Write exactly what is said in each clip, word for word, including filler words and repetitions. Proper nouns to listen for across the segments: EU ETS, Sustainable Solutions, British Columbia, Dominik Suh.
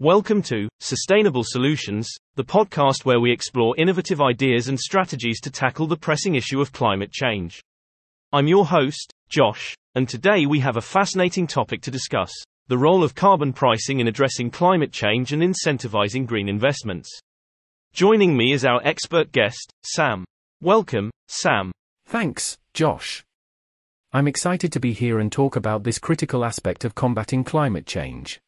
Welcome to Sustainable Solutions, the podcast where we explore innovative ideas and strategies to tackle the pressing issue of climate change. I'm your host, Josh, and today we have a fascinating topic to discuss: the role of carbon pricing in addressing climate change and incentivizing green investments. Joining me is our expert guest, Sam. Welcome, Sam. Thanks, Josh. I'm excited to be here and talk about this critical aspect of combating climate change.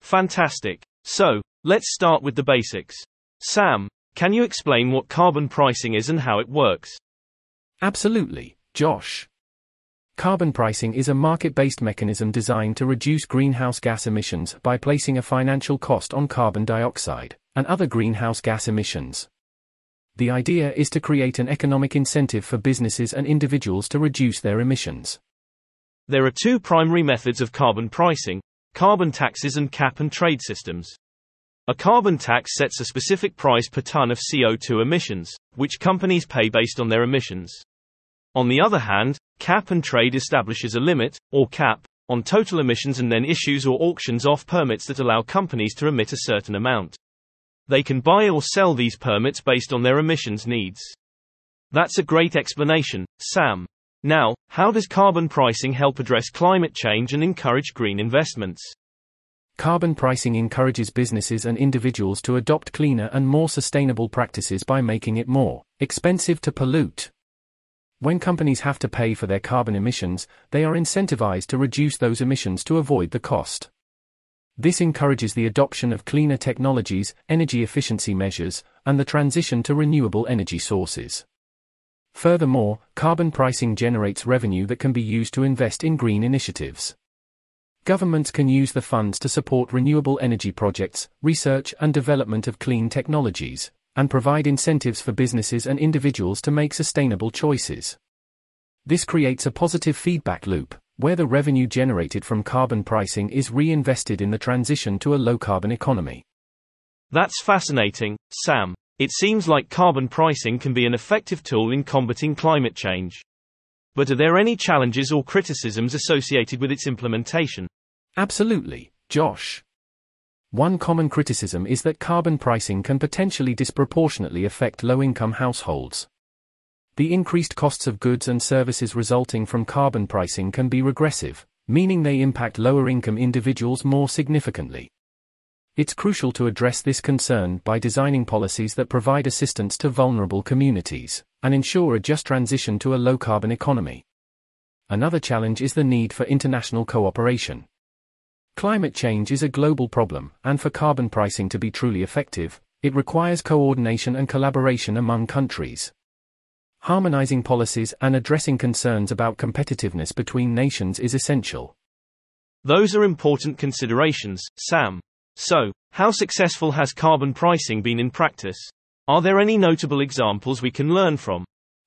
Fantastic. So, let's start with the basics. Sam, can you explain what carbon pricing is and how it works? Absolutely, Josh. Carbon pricing is a market-based mechanism designed to reduce greenhouse gas emissions by placing a financial cost on carbon dioxide and other greenhouse gas emissions. The idea is to create an economic incentive for businesses and individuals to reduce their emissions. There are two primary methods of carbon pricing: carbon taxes and cap and trade systems. A carbon tax sets a specific price per ton of C O two emissions, which companies pay based on their emissions. On the other hand, cap and trade establishes a limit, or cap, on total emissions and then issues or auctions off permits that allow companies to emit a certain amount. They can buy or sell these permits based on their emissions needs. That's a great explanation, Sam. Now, how does carbon pricing help address climate change and encourage green investments? Carbon pricing encourages businesses and individuals to adopt cleaner and more sustainable practices by making it more expensive to pollute. When companies have to pay for their carbon emissions, they are incentivized to reduce those emissions to avoid the cost. This encourages the adoption of cleaner technologies, energy efficiency measures, and the transition to renewable energy sources. Furthermore, carbon pricing generates revenue that can be used to invest in green initiatives. Governments can use the funds to support renewable energy projects, research and development of clean technologies, and provide incentives for businesses and individuals to make sustainable choices. This creates a positive feedback loop, where the revenue generated from carbon pricing is reinvested in the transition to a low-carbon economy. That's fascinating, Sam. It seems like carbon pricing can be an effective tool in combating climate change. But are there any challenges or criticisms associated with its implementation? Absolutely, Josh. One common criticism is that carbon pricing can potentially disproportionately affect low-income households. The increased costs of goods and services resulting from carbon pricing can be regressive, meaning they impact lower-income individuals more significantly. It's crucial to address this concern by designing policies that provide assistance to vulnerable communities and ensure a just transition to a low-carbon economy. Another challenge is the need for international cooperation. Climate change is a global problem, and for carbon pricing to be truly effective, it requires coordination and collaboration among countries. Harmonizing policies and addressing concerns about competitiveness between nations is essential. Those are important considerations, Sam. So, how successful has carbon pricing been in practice? Are there any notable examples we can learn from?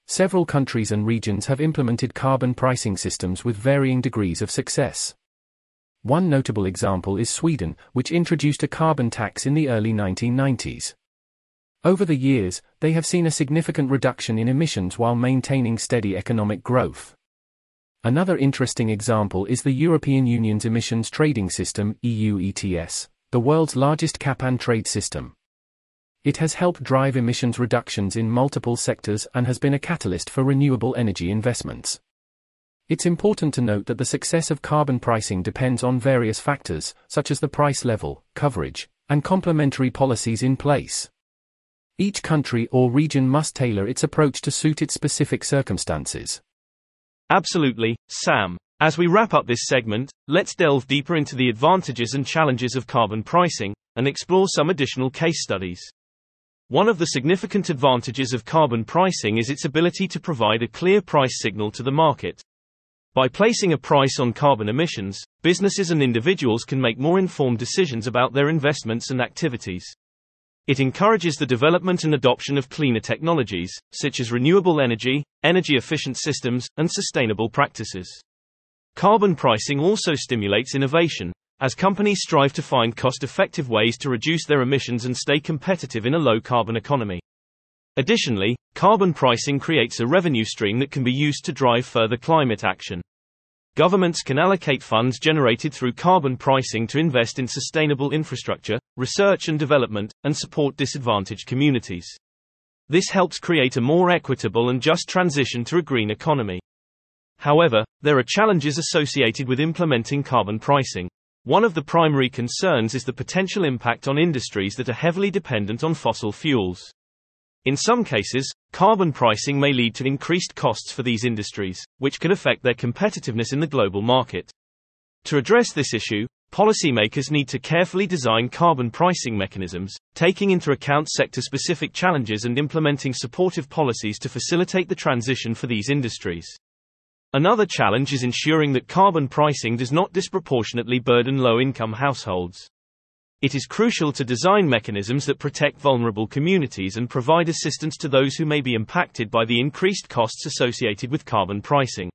Several countries and regions have implemented carbon pricing systems with varying degrees of success. One notable example is Sweden, which introduced a carbon tax in the early nineteen nineties. Over the years, they have seen a significant reduction in emissions while maintaining steady economic growth. Another interesting example is the European Union's Emissions Trading System, E U E T S. The world's largest cap and trade system. It has helped drive emissions reductions in multiple sectors and has been a catalyst for renewable energy investments. It's important to note that the success of carbon pricing depends on various factors, such as the price level, coverage, and complementary policies in place. Each country or region must tailor its approach to suit its specific circumstances. Absolutely, Sam. As we wrap up this segment, let's delve deeper into the advantages and challenges of carbon pricing, and explore some additional case studies. One of the significant advantages of carbon pricing is its ability to provide a clear price signal to the market. By placing a price on carbon emissions, businesses and individuals can make more informed decisions about their investments and activities. It encourages the development and adoption of cleaner technologies, such as renewable energy, energy-efficient systems, and sustainable practices. Carbon pricing also stimulates innovation, as companies strive to find cost-effective ways to reduce their emissions and stay competitive in a low-carbon economy. Additionally, carbon pricing creates a revenue stream that can be used to drive further climate action. Governments can allocate funds generated through carbon pricing to invest in sustainable infrastructure, research and development, and support disadvantaged communities. This helps create a more equitable and just transition to a green economy. However, there are challenges associated with implementing carbon pricing. One of the primary concerns is the potential impact on industries that are heavily dependent on fossil fuels. In some cases, carbon pricing may lead to increased costs for these industries, which can affect their competitiveness in the global market. To address this issue, policymakers need to carefully design carbon pricing mechanisms, taking into account sector-specific challenges and implementing supportive policies to facilitate the transition for these industries. Another challenge is ensuring that carbon pricing does not disproportionately burden low-income households. It is crucial to design mechanisms that protect vulnerable communities and provide assistance to those who may be impacted by the increased costs associated with carbon pricing.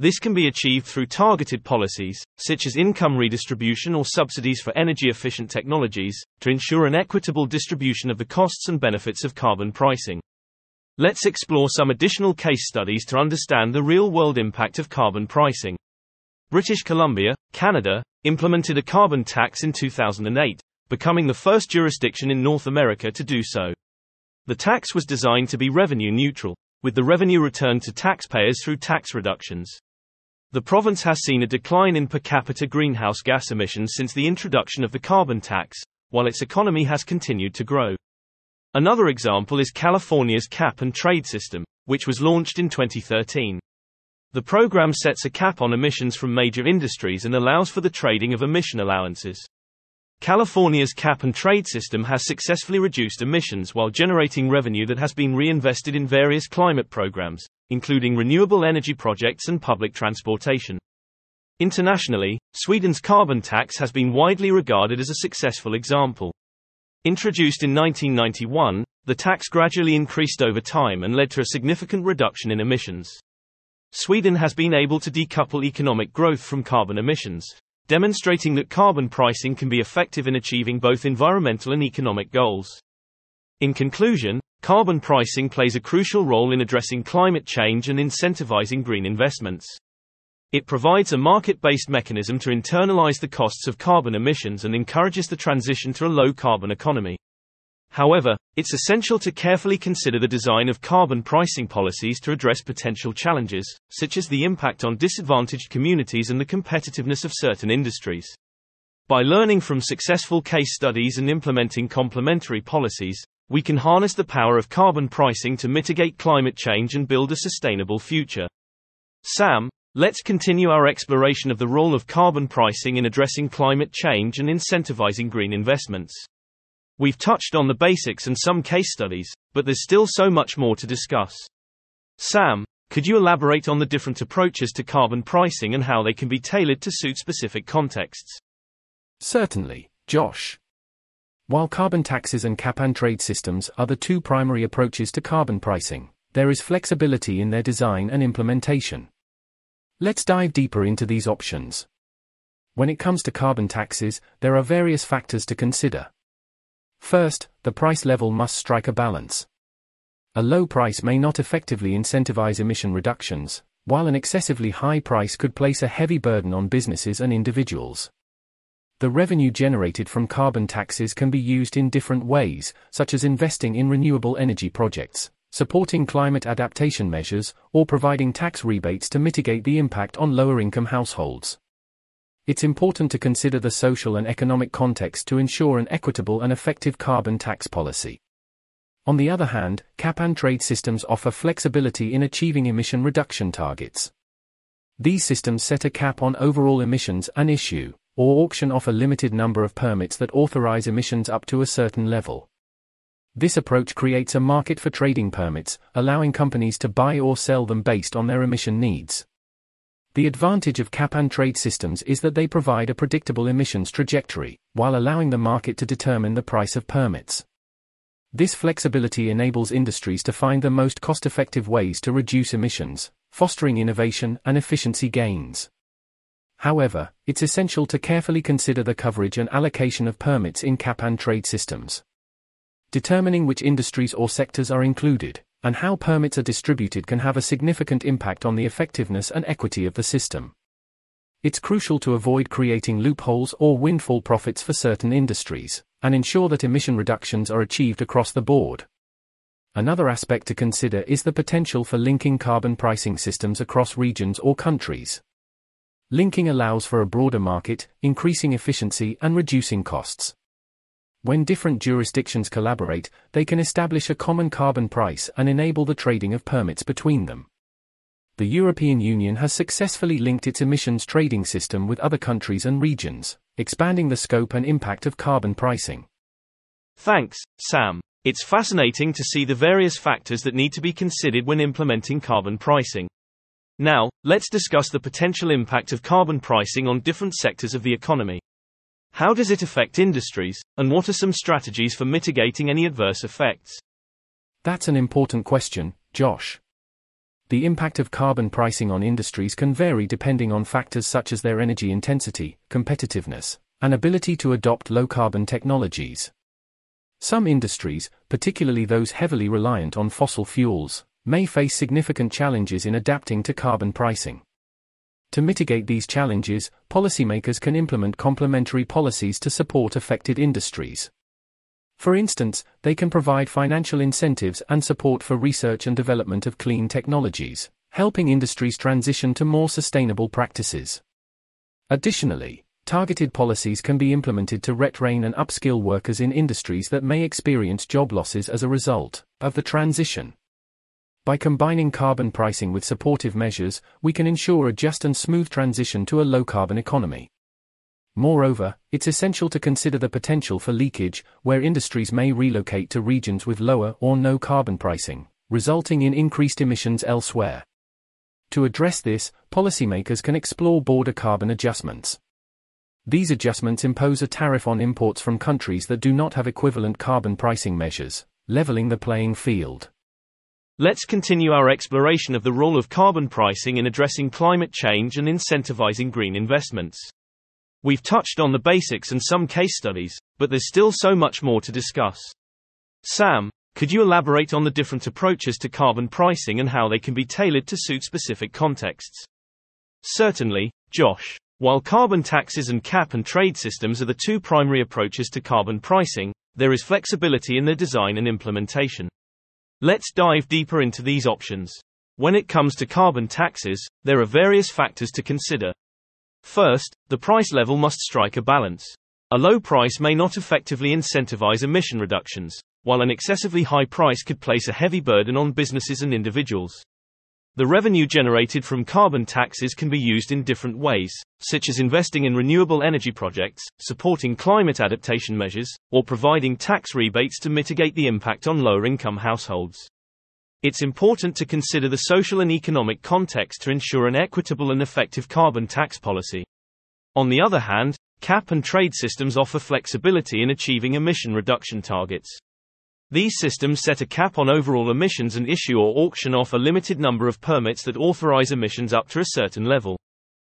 This can be achieved through targeted policies, such as income redistribution or subsidies for energy-efficient technologies, to ensure an equitable distribution of the costs and benefits of carbon pricing. Let's explore some additional case studies to understand the real-world impact of carbon pricing. British Columbia, Canada, implemented a carbon tax in two thousand eight, becoming the first jurisdiction in North America to do so. The tax was designed to be revenue neutral, with the revenue returned to taxpayers through tax reductions. The province has seen a decline in per capita greenhouse gas emissions since the introduction of the carbon tax, while its economy has continued to grow. Another example is California's cap and trade system, which was launched in twenty thirteen. The program sets a cap on emissions from major industries and allows for the trading of emission allowances. California's cap and trade system has successfully reduced emissions while generating revenue that has been reinvested in various climate programs, including renewable energy projects and public transportation. Internationally, Sweden's carbon tax has been widely regarded as a successful example. Introduced in nineteen ninety-one, the tax gradually increased over time and led to a significant reduction in emissions. Sweden has been able to decouple economic growth from carbon emissions, demonstrating that carbon pricing can be effective in achieving both environmental and economic goals. In conclusion, carbon pricing plays a crucial role in addressing climate change and incentivizing green investments. It provides a market-based mechanism to internalize the costs of carbon emissions and encourages the transition to a low-carbon economy. However, it's essential to carefully consider the design of carbon pricing policies to address potential challenges, such as the impact on disadvantaged communities and the competitiveness of certain industries. By learning from successful case studies and implementing complementary policies, we can harness the power of carbon pricing to mitigate climate change and build a sustainable future. Sam, let's continue our exploration of the role of carbon pricing in addressing climate change and incentivizing green investments. We've touched on the basics and some case studies, but there's still so much more to discuss. Sam, could you elaborate on the different approaches to carbon pricing and how they can be tailored to suit specific contexts? Certainly, Josh. While carbon taxes and cap and trade systems are the two primary approaches to carbon pricing, there is flexibility in their design and implementation. Let's dive deeper into these options. When it comes to carbon taxes, there are various factors to consider. First, the price level must strike a balance. A low price may not effectively incentivize emission reductions, while an excessively high price could place a heavy burden on businesses and individuals. The revenue generated from carbon taxes can be used in different ways, such as investing in renewable energy projects, supporting climate adaptation measures, or providing tax rebates to mitigate the impact on lower-income households. It's important to consider the social and economic context to ensure an equitable and effective carbon tax policy. On the other hand, cap and trade systems offer flexibility in achieving emission reduction targets. These systems set a cap on overall emissions and issue, or auction off a limited number of permits that authorize emissions up to a certain level. This approach creates a market for trading permits, allowing companies to buy or sell them based on their emission needs. The advantage of cap and trade systems is that they provide a predictable emissions trajectory, while allowing the market to determine the price of permits. This flexibility enables industries to find the most cost-effective ways to reduce emissions, fostering innovation and efficiency gains. However, it's essential to carefully consider the coverage and allocation of permits in cap and trade systems. Determining which industries or sectors are included, and how permits are distributed can have a significant impact on the effectiveness and equity of the system. It's crucial to avoid creating loopholes or windfall profits for certain industries, and ensure that emission reductions are achieved across the board. Another aspect to consider is the potential for linking carbon pricing systems across regions or countries. Linking allows for a broader market, increasing efficiency and reducing costs. When different jurisdictions collaborate, they can establish a common carbon price and enable the trading of permits between them. The European Union has successfully linked its emissions trading system with other countries and regions, expanding the scope and impact of carbon pricing. Thanks, Sam. It's fascinating to see the various factors that need to be considered when implementing carbon pricing. Now, let's discuss the potential impact of carbon pricing on different sectors of the economy. How does it affect industries, and what are some strategies for mitigating any adverse effects? That's an important question, Josh. The impact of carbon pricing on industries can vary depending on factors such as their energy intensity, competitiveness, and ability to adopt low-carbon technologies. Some industries, particularly those heavily reliant on fossil fuels, may face significant challenges in adapting to carbon pricing. To mitigate these challenges, policymakers can implement complementary policies to support affected industries. For instance, they can provide financial incentives and support for research and development of clean technologies, helping industries transition to more sustainable practices. Additionally, targeted policies can be implemented to retrain and upskill workers in industries that may experience job losses as a result of the transition. By combining carbon pricing with supportive measures, we can ensure a just and smooth transition to a low-carbon economy. Moreover, it's essential to consider the potential for leakage, where industries may relocate to regions with lower or no carbon pricing, resulting in increased emissions elsewhere. To address this, policymakers can explore border carbon adjustments. These adjustments impose a tariff on imports from countries that do not have equivalent carbon pricing measures, leveling the playing field. Let's continue our exploration of the role of carbon pricing in addressing climate change and incentivizing green investments. We've touched on the basics and some case studies, but there's still so much more to discuss. Sam, could you elaborate on the different approaches to carbon pricing and how they can be tailored to suit specific contexts? Certainly, Josh. While carbon taxes and cap and trade systems are the two primary approaches to carbon pricing, there is flexibility in their design and implementation. Let's dive deeper into these options. When it comes to carbon taxes, there are various factors to consider. First, the price level must strike a balance. A low price may not effectively incentivize emission reductions, while an excessively high price could place a heavy burden on businesses and individuals. The revenue generated from carbon taxes can be used in different ways, such as investing in renewable energy projects, supporting climate adaptation measures, or providing tax rebates to mitigate the impact on lower-income households. It's important to consider the social and economic context to ensure an equitable and effective carbon tax policy. On the other hand, cap and trade systems offer flexibility in achieving emission reduction targets. These systems set a cap on overall emissions and issue or auction off a limited number of permits that authorize emissions up to a certain level.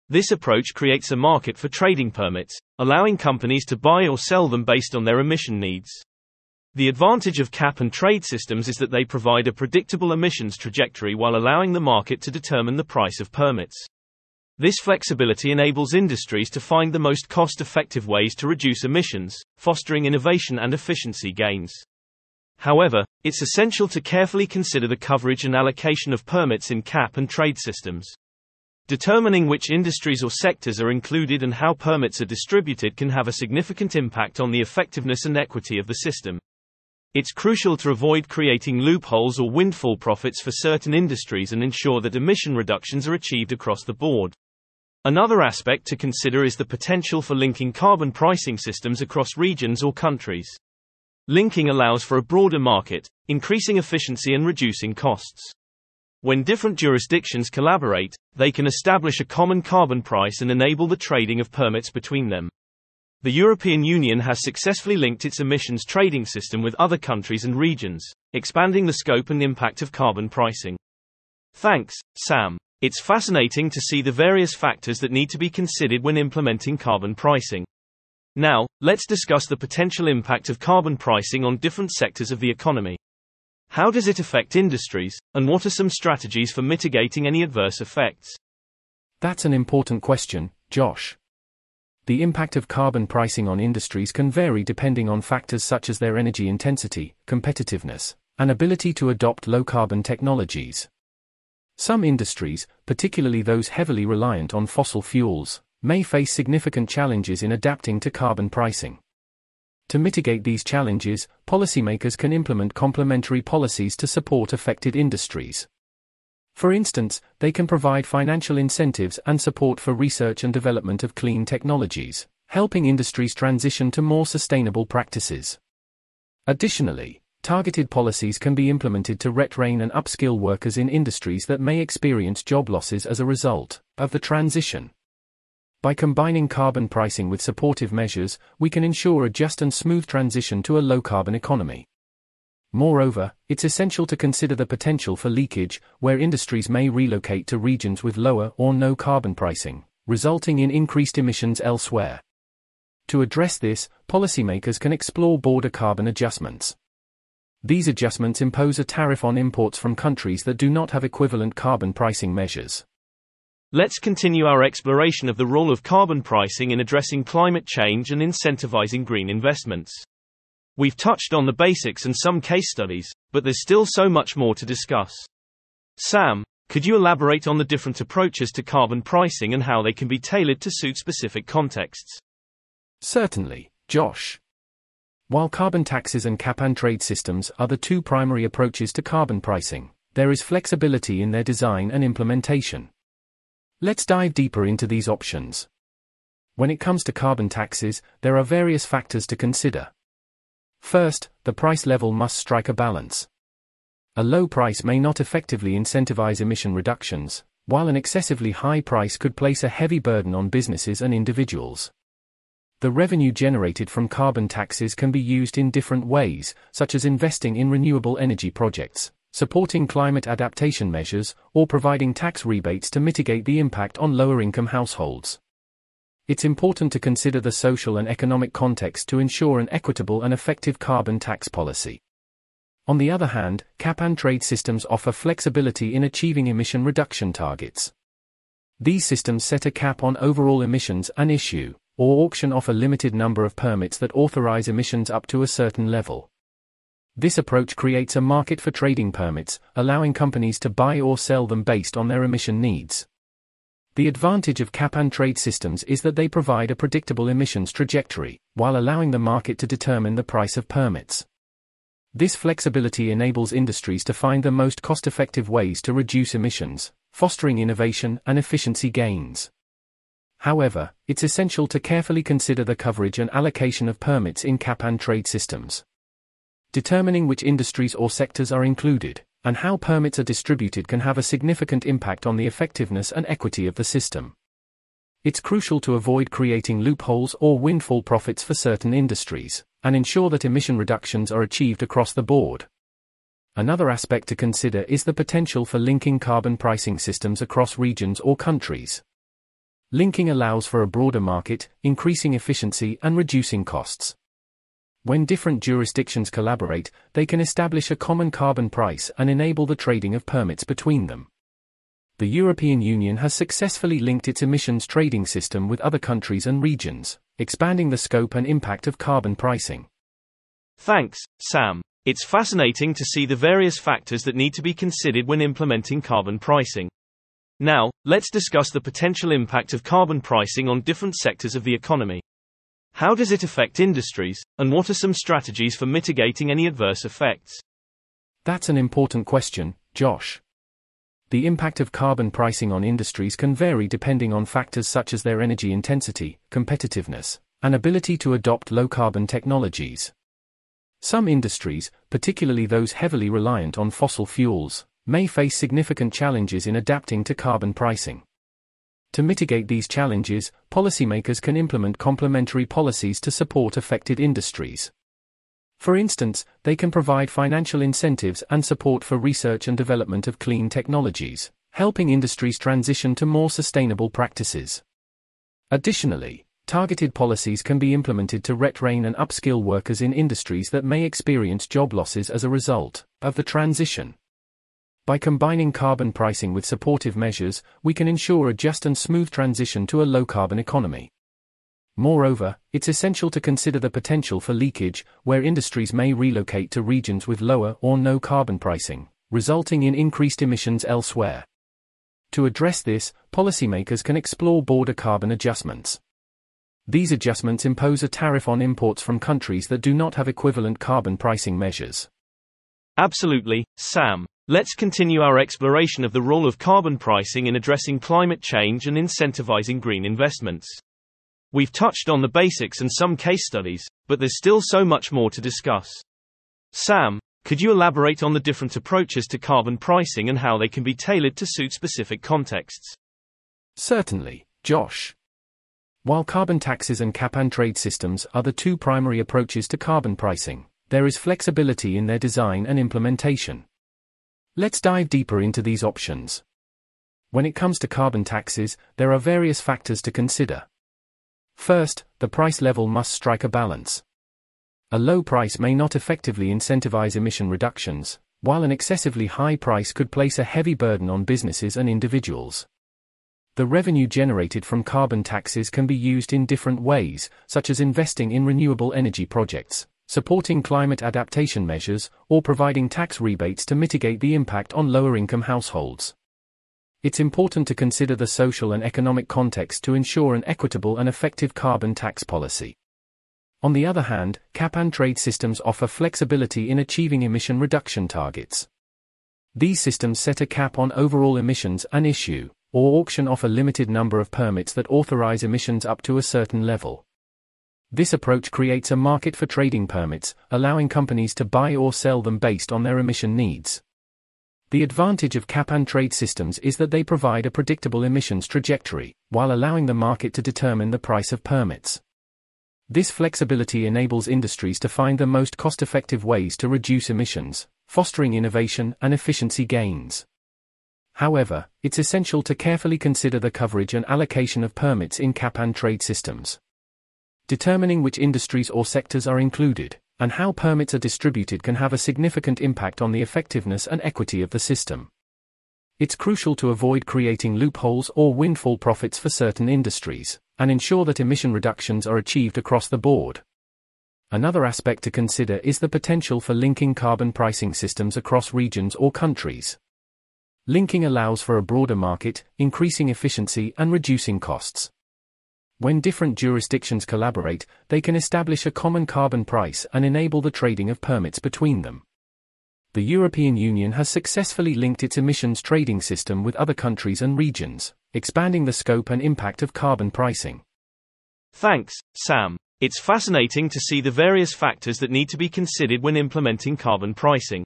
This approach creates a market for trading permits, allowing companies to buy or sell them based on their emission needs. The advantage of cap and trade systems is that they provide a predictable emissions trajectory while allowing the market to determine the price of permits. This flexibility enables industries to find the most cost-effective ways to reduce emissions, fostering innovation and efficiency gains. However, it's essential to carefully consider the coverage and allocation of permits in cap and trade systems. Determining which industries or sectors are included and how permits are distributed can have a significant impact on the effectiveness and equity of the system. It's crucial to avoid creating loopholes or windfall profits for certain industries and ensure that emission reductions are achieved across the board. Another aspect to consider is the potential for linking carbon pricing systems across regions or countries. Linking allows for a broader market, increasing efficiency and reducing costs. When different jurisdictions collaborate, they can establish a common carbon price and enable the trading of permits between them. The European Union has successfully linked its emissions trading system with other countries and regions, expanding the scope and impact of carbon pricing. Thanks, Sam. It's fascinating to see the various factors that need to be considered when implementing carbon pricing. Now, let's discuss the potential impact of carbon pricing on different sectors of the economy. How does it affect industries, and what are some strategies for mitigating any adverse effects? That's an important question, Josh. The impact of carbon pricing on industries can vary depending on factors such as their energy intensity, competitiveness, and ability to adopt low-carbon technologies. Some industries, particularly those heavily reliant on fossil fuels, may face significant challenges in adapting to carbon pricing. To mitigate these challenges, policymakers can implement complementary policies to support affected industries. For instance, they can provide financial incentives and support for research and development of clean technologies, helping industries transition to more sustainable practices. Additionally, targeted policies can be implemented to retrain and upskill workers in industries that may experience job losses as a result of the transition. By combining carbon pricing with supportive measures, we can ensure a just and smooth transition to a low-carbon economy. Moreover, it's essential to consider the potential for leakage, where industries may relocate to regions with lower or no carbon pricing, resulting in increased emissions elsewhere. To address this, policymakers can explore border carbon adjustments. These adjustments impose a tariff on imports from countries that do not have equivalent carbon pricing measures. Let's continue our exploration of the role of carbon pricing in addressing climate change and incentivizing green investments. We've touched on the basics and some case studies, but there's still so much more to discuss. Sam, could you elaborate on the different approaches to carbon pricing and how they can be tailored to suit specific contexts? Certainly, Josh. While carbon taxes and cap-and-trade systems are the two primary approaches to carbon pricing, there is flexibility in their design and implementation. Let's dive deeper into these options. When it comes to carbon taxes, there are various factors to consider. First, the price level must strike a balance. A low price may not effectively incentivize emission reductions, while an excessively high price could place a heavy burden on businesses and individuals. The revenue generated from carbon taxes can be used in different ways, such as investing in renewable energy projects, supporting climate adaptation measures, or providing tax rebates to mitigate the impact on lower-income households. It's important to consider the social and economic context to ensure an equitable and effective carbon tax policy. On the other hand, cap-and-trade systems offer flexibility in achieving emission reduction targets. These systems set a cap on overall emissions and issue, or auction off a limited number of permits that authorize emissions up to a certain level. This approach creates a market for trading permits, allowing companies to buy or sell them based on their emission needs. The advantage of cap-and-trade systems is that they provide a predictable emissions trajectory, while allowing the market to determine the price of permits. This flexibility enables industries to find the most cost-effective ways to reduce emissions, fostering innovation and efficiency gains. However, it's essential to carefully consider the coverage and allocation of permits in cap-and-trade systems. Determining which industries or sectors are included, and how permits are distributed can have a significant impact on the effectiveness and equity of the system. It's crucial to avoid creating loopholes or windfall profits for certain industries, and ensure that emission reductions are achieved across the board. Another aspect to consider is the potential for linking carbon pricing systems across regions or countries. Linking allows for a broader market, increasing efficiency and reducing costs. When different jurisdictions collaborate, they can establish a common carbon price and enable the trading of permits between them. The European Union has successfully linked its emissions trading system with other countries and regions, expanding the scope and impact of carbon pricing. Thanks, Sam. It's fascinating to see the various factors that need to be considered when implementing carbon pricing. Now, let's discuss the potential impact of carbon pricing on different sectors of the economy. How does it affect industries, and what are some strategies for mitigating any adverse effects? That's an important question, Josh. The impact of carbon pricing on industries can vary depending on factors such as their energy intensity, competitiveness, and ability to adopt low-carbon technologies. Some industries, particularly those heavily reliant on fossil fuels, may face significant challenges in adapting to carbon pricing. To mitigate these challenges, policymakers can implement complementary policies to support affected industries. For instance, they can provide financial incentives and support for research and development of clean technologies, helping industries transition to more sustainable practices. Additionally, targeted policies can be implemented to retrain and upskill workers in industries that may experience job losses as a result of the transition. By combining carbon pricing with supportive measures, we can ensure a just and smooth transition to a low-carbon economy. Moreover, it's essential to consider the potential for leakage, where industries may relocate to regions with lower or no carbon pricing, resulting in increased emissions elsewhere. To address this, policymakers can explore border carbon adjustments. These adjustments impose a tariff on imports from countries that do not have equivalent carbon pricing measures. Absolutely, Sam. Let's continue our exploration of the role of carbon pricing in addressing climate change and incentivizing green investments. We've touched on the basics and some case studies, but there's still so much more to discuss. Sam, could you elaborate on the different approaches to carbon pricing and how they can be tailored to suit specific contexts? Certainly, Josh. While carbon taxes and cap-and-trade systems are the two primary approaches to carbon pricing, there is flexibility in their design and implementation. Let's dive deeper into these options. When it comes to carbon taxes, there are various factors to consider. First, the price level must strike a balance. A low price may not effectively incentivize emission reductions, while an excessively high price could place a heavy burden on businesses and individuals. The revenue generated from carbon taxes can be used in different ways, such as investing in renewable energy projects, supporting climate adaptation measures, or providing tax rebates to mitigate the impact on lower-income households. It's important to consider the social and economic context to ensure an equitable and effective carbon tax policy. On the other hand, cap-and-trade systems offer flexibility in achieving emission reduction targets. These systems set a cap on overall emissions and issue, or auction off a limited number of permits that authorize emissions up to a certain level. This approach creates a market for trading permits, allowing companies to buy or sell them based on their emission needs. The advantage of cap-and-trade systems is that they provide a predictable emissions trajectory, while allowing the market to determine the price of permits. This flexibility enables industries to find the most cost-effective ways to reduce emissions, fostering innovation and efficiency gains. However, it's essential to carefully consider the coverage and allocation of permits in cap-and-trade systems. Determining which industries or sectors are included, and how permits are distributed can have a significant impact on the effectiveness and equity of the system. It's crucial to avoid creating loopholes or windfall profits for certain industries, and ensure that emission reductions are achieved across the board. Another aspect to consider is the potential for linking carbon pricing systems across regions or countries. Linking allows for a broader market, increasing efficiency and reducing costs. When different jurisdictions collaborate, they can establish a common carbon price and enable the trading of permits between them. The European Union has successfully linked its emissions trading system with other countries and regions, expanding the scope and impact of carbon pricing. Thanks, Sam. It's fascinating to see the various factors that need to be considered when implementing carbon pricing.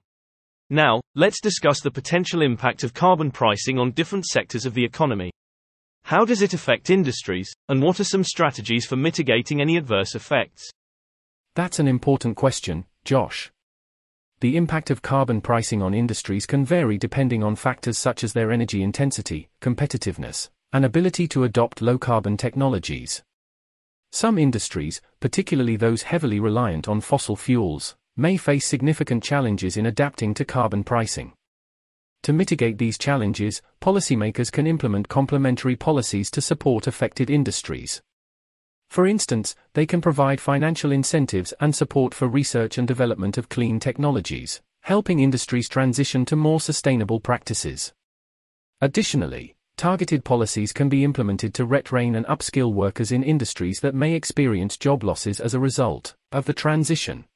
Now, let's discuss the potential impact of carbon pricing on different sectors of the economy. How does it affect industries, and what are some strategies for mitigating any adverse effects? That's an important question, Josh. The impact of carbon pricing on industries can vary depending on factors such as their energy intensity, competitiveness, and ability to adopt low-carbon technologies. Some industries, particularly those heavily reliant on fossil fuels, may face significant challenges in adapting to carbon pricing. To mitigate these challenges, policymakers can implement complementary policies to support affected industries. For instance, they can provide financial incentives and support for research and development of clean technologies, helping industries transition to more sustainable practices. Additionally, targeted policies can be implemented to retrain and upskill workers in industries that may experience job losses as a result of the transition.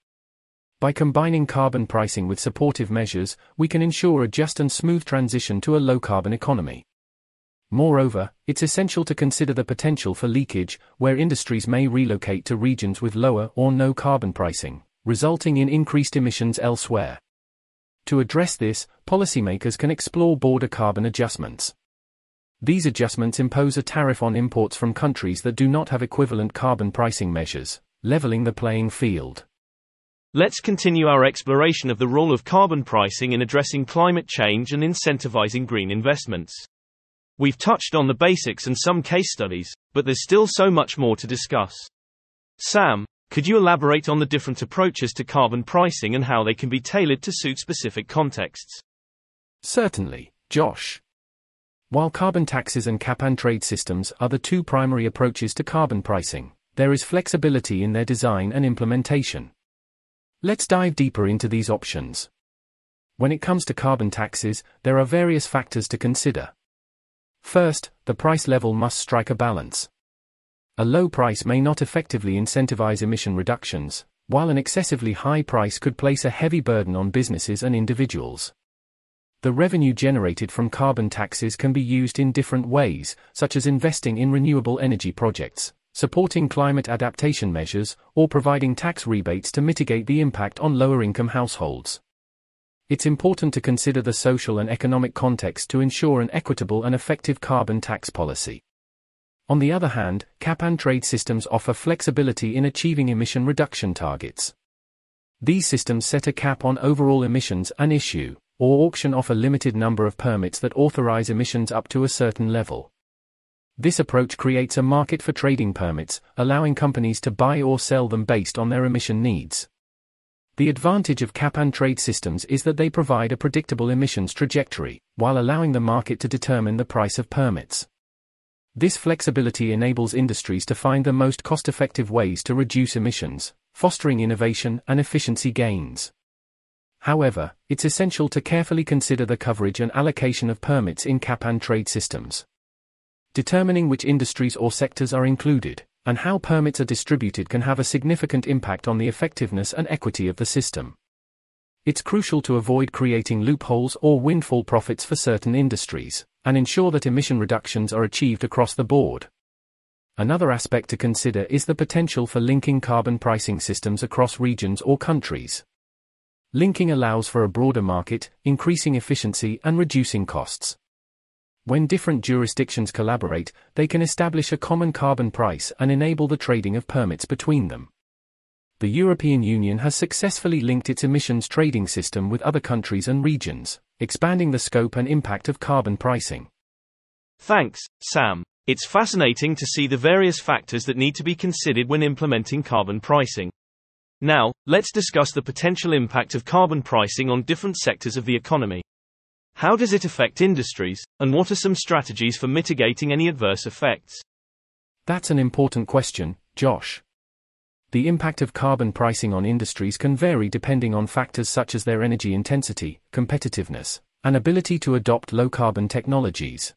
By combining carbon pricing with supportive measures, we can ensure a just and smooth transition to a low-carbon economy. Moreover, it's essential to consider the potential for leakage, where industries may relocate to regions with lower or no carbon pricing, resulting in increased emissions elsewhere. To address this, policymakers can explore border carbon adjustments. These adjustments impose a tariff on imports from countries that do not have equivalent carbon pricing measures, leveling the playing field. Let's continue our exploration of the role of carbon pricing in addressing climate change and incentivizing green investments. We've touched on the basics and some case studies, but there's still so much more to discuss. Sam, could you elaborate on the different approaches to carbon pricing and how they can be tailored to suit specific contexts? Certainly, Josh. While carbon taxes and cap-and-trade systems are the two primary approaches to carbon pricing, there is flexibility in their design and implementation. Let's dive deeper into these options. When it comes to carbon taxes, there are various factors to consider. First, the price level must strike a balance. A low price may not effectively incentivize emission reductions, while an excessively high price could place a heavy burden on businesses and individuals. The revenue generated from carbon taxes can be used in different ways, such as investing in renewable energy projects, supporting climate adaptation measures, or providing tax rebates to mitigate the impact on lower-income households. It's important to consider the social and economic context to ensure an equitable and effective carbon tax policy. On the other hand, cap-and-trade systems offer flexibility in achieving emission reduction targets. These systems set a cap on overall emissions and issue, or auction off a limited number of permits that authorize emissions up to a certain level. This approach creates a market for trading permits, allowing companies to buy or sell them based on their emission needs. The advantage of cap-and-trade systems is that they provide a predictable emissions trajectory, while allowing the market to determine the price of permits. This flexibility enables industries to find the most cost-effective ways to reduce emissions, fostering innovation and efficiency gains. However, it's essential to carefully consider the coverage and allocation of permits in cap-and-trade systems. Determining which industries or sectors are included, and how permits are distributed can have a significant impact on the effectiveness and equity of the system. It's crucial to avoid creating loopholes or windfall profits for certain industries, and ensure that emission reductions are achieved across the board. Another aspect to consider is the potential for linking carbon pricing systems across regions or countries. Linking allows for a broader market, increasing efficiency and reducing costs. When different jurisdictions collaborate, they can establish a common carbon price and enable the trading of permits between them. The European Union has successfully linked its emissions trading system with other countries and regions, expanding the scope and impact of carbon pricing. Thanks, Sam. It's fascinating to see the various factors that need to be considered when implementing carbon pricing. Now, let's discuss the potential impact of carbon pricing on different sectors of the economy. How does it affect industries, and what are some strategies for mitigating any adverse effects? That's an important question, Josh. The impact of carbon pricing on industries can vary depending on factors such as their energy intensity, competitiveness, and ability to adopt low-carbon technologies.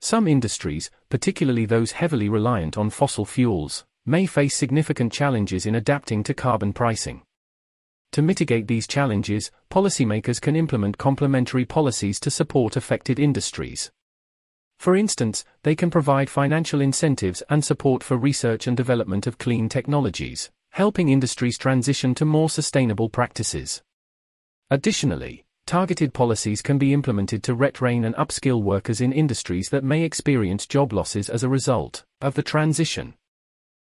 Some industries, particularly those heavily reliant on fossil fuels, may face significant challenges in adapting to carbon pricing. To mitigate these challenges, policymakers can implement complementary policies to support affected industries. For instance, they can provide financial incentives and support for research and development of clean technologies, helping industries transition to more sustainable practices. Additionally, targeted policies can be implemented to retrain and upskill workers in industries that may experience job losses as a result of the transition.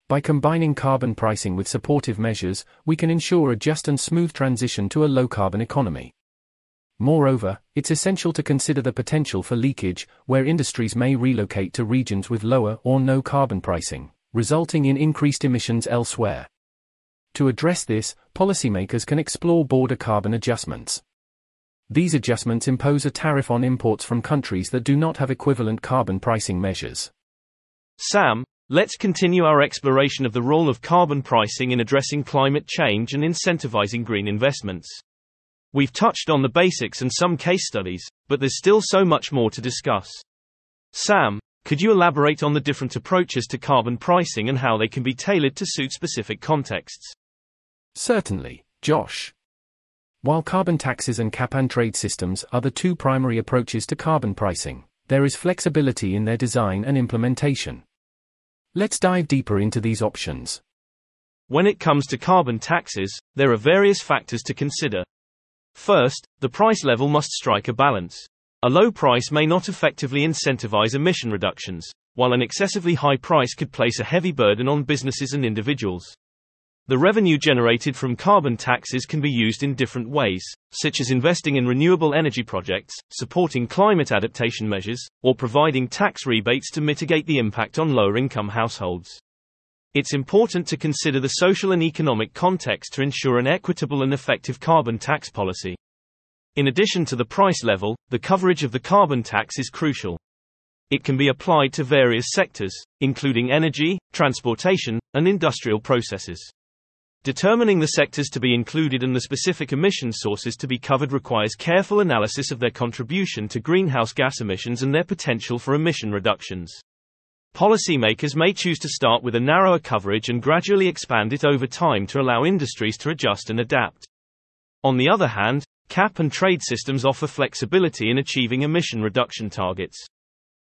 By combining carbon pricing with supportive measures, we can ensure a just and smooth transition to a low-carbon economy. Moreover, it's essential to consider the potential for leakage, where industries may relocate to regions with lower or no carbon pricing, resulting in increased emissions elsewhere. To address this, policymakers can explore border carbon adjustments. These adjustments impose a tariff on imports from countries that do not have equivalent carbon pricing measures. Sam, let's continue our exploration of the role of carbon pricing in addressing climate change and incentivizing green investments. We've touched on the basics and some case studies, but there's still so much more to discuss. Sam, could you elaborate on the different approaches to carbon pricing and how they can be tailored to suit specific contexts? Certainly, Josh. While carbon taxes and cap-and-trade systems are the two primary approaches to carbon pricing, there is flexibility in their design and implementation. Let's dive deeper into these options. When it comes to carbon taxes, there are various factors to consider. First, the price level must strike a balance. A low price may not effectively incentivize emission reductions, while an excessively high price could place a heavy burden on businesses and individuals. The revenue generated from carbon taxes can be used in different ways, such as investing in renewable energy projects, supporting climate adaptation measures, or providing tax rebates to mitigate the impact on lower-income households. It's important to consider the social and economic context to ensure an equitable and effective carbon tax policy. In addition to the price level, the coverage of the carbon tax is crucial. It can be applied to various sectors, including energy, transportation, and industrial processes. Determining the sectors to be included and the specific emission sources to be covered requires careful analysis of their contribution to greenhouse gas emissions and their potential for emission reductions. Policymakers may choose to start with a narrower coverage and gradually expand it over time to allow industries to adjust and adapt. On the other hand, cap and trade systems offer flexibility in achieving emission reduction targets.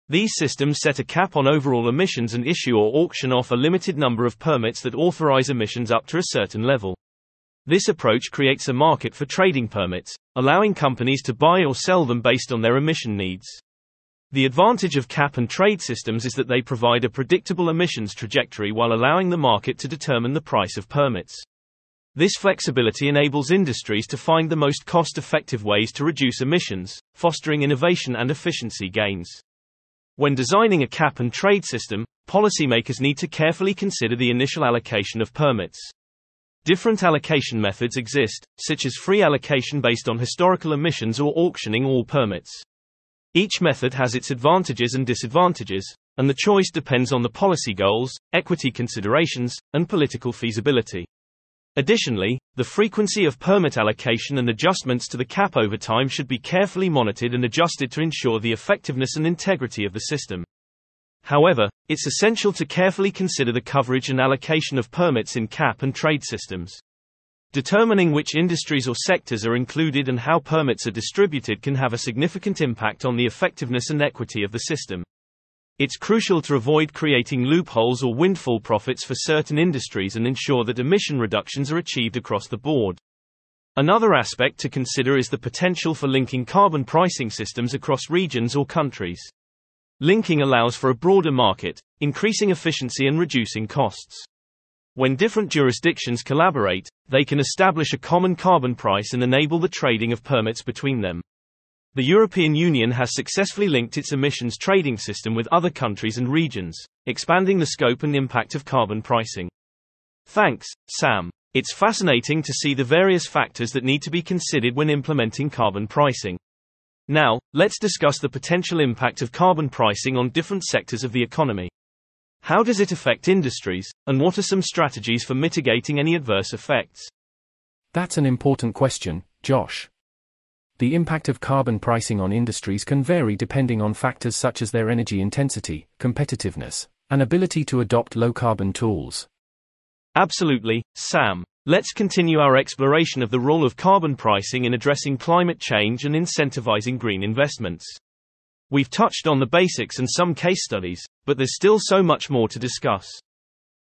These systems set a cap on overall emissions and issue or auction off a limited number of permits that authorize emissions up to a certain level. This approach creates a market for trading permits, allowing companies to buy or sell them based on their emission needs. The advantage of cap and trade systems is that they provide a predictable emissions trajectory while allowing the market to determine the price of permits. This flexibility enables industries to find the most cost-effective ways to reduce emissions, fostering innovation and efficiency gains. When designing a cap and trade system, policymakers need to carefully consider the initial allocation of permits. Different allocation methods exist, such as free allocation based on historical emissions or auctioning all permits. Each method has its advantages and disadvantages, and the choice depends on the policy goals, equity considerations, and political feasibility. Additionally, the frequency of permit allocation and adjustments to the cap over time should be carefully monitored and adjusted to ensure the effectiveness and integrity of the system. However, it's essential to carefully consider the coverage and allocation of permits in cap and trade systems. Determining which industries or sectors are included and how permits are distributed can have a significant impact on the effectiveness and equity of the system. It's crucial to avoid creating loopholes or windfall profits for certain industries and ensure that emission reductions are achieved across the board. Another aspect to consider is the potential for linking carbon pricing systems across regions or countries. Linking allows for a broader market, increasing efficiency and reducing costs. When different jurisdictions collaborate, they can establish a common carbon price and enable the trading of permits between them. The European Union has successfully linked its emissions trading system with other countries and regions, expanding the scope and impact of carbon pricing. Thanks, Sam. It's fascinating to see the various factors that need to be considered when implementing carbon pricing. Now, let's discuss the potential impact of carbon pricing on different sectors of the economy. How does it affect industries, and what are some strategies for mitigating any adverse effects? That's an important question, Josh. The impact of carbon pricing on industries can vary depending on factors such as their energy intensity, competitiveness, and ability to adopt low-carbon tools. Absolutely, Sam. Let's continue our exploration of the role of carbon pricing in addressing climate change and incentivizing green investments. We've touched on the basics and some case studies, but there's still so much more to discuss.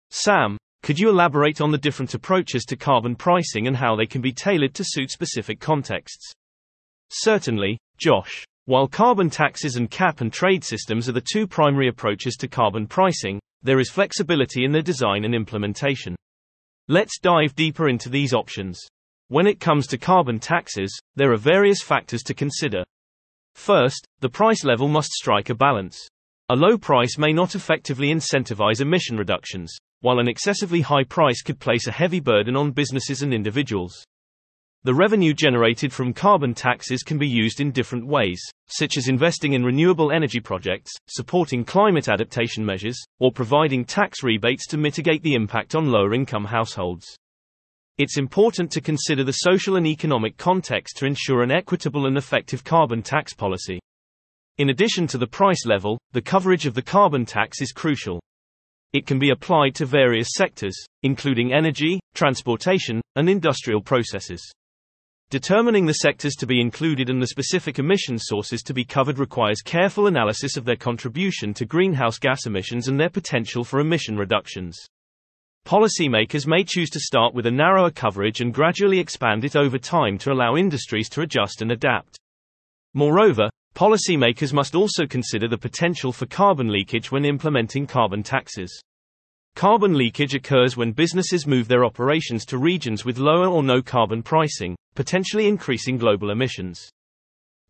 Sam, could you elaborate on the different approaches to carbon pricing and how they can be tailored to suit specific contexts? Certainly, Josh. While carbon taxes and cap and trade systems are the two primary approaches to carbon pricing, there is flexibility in their design and implementation. Let's dive deeper into these options. When it comes to carbon taxes, there are various factors to consider. First, the price level must strike a balance. A low price may not effectively incentivize emission reductions, while an excessively high price could place a heavy burden on businesses and individuals. The revenue generated from carbon taxes can be used in different ways, such as investing in renewable energy projects, supporting climate adaptation measures, or providing tax rebates to mitigate the impact on lower-income households. It's important to consider the social and economic context to ensure an equitable and effective carbon tax policy. In addition to the price level, the coverage of the carbon tax is crucial. It can be applied to various sectors, including energy, transportation, and industrial processes. Determining the sectors to be included and the specific emission sources to be covered requires careful analysis of their contribution to greenhouse gas emissions and their potential for emission reductions. Policymakers may choose to start with a narrower coverage and gradually expand it over time to allow industries to adjust and adapt. Moreover, policymakers must also consider the potential for carbon leakage when implementing carbon taxes. Carbon leakage occurs when businesses move their operations to regions with lower or no carbon pricing, potentially increasing global emissions.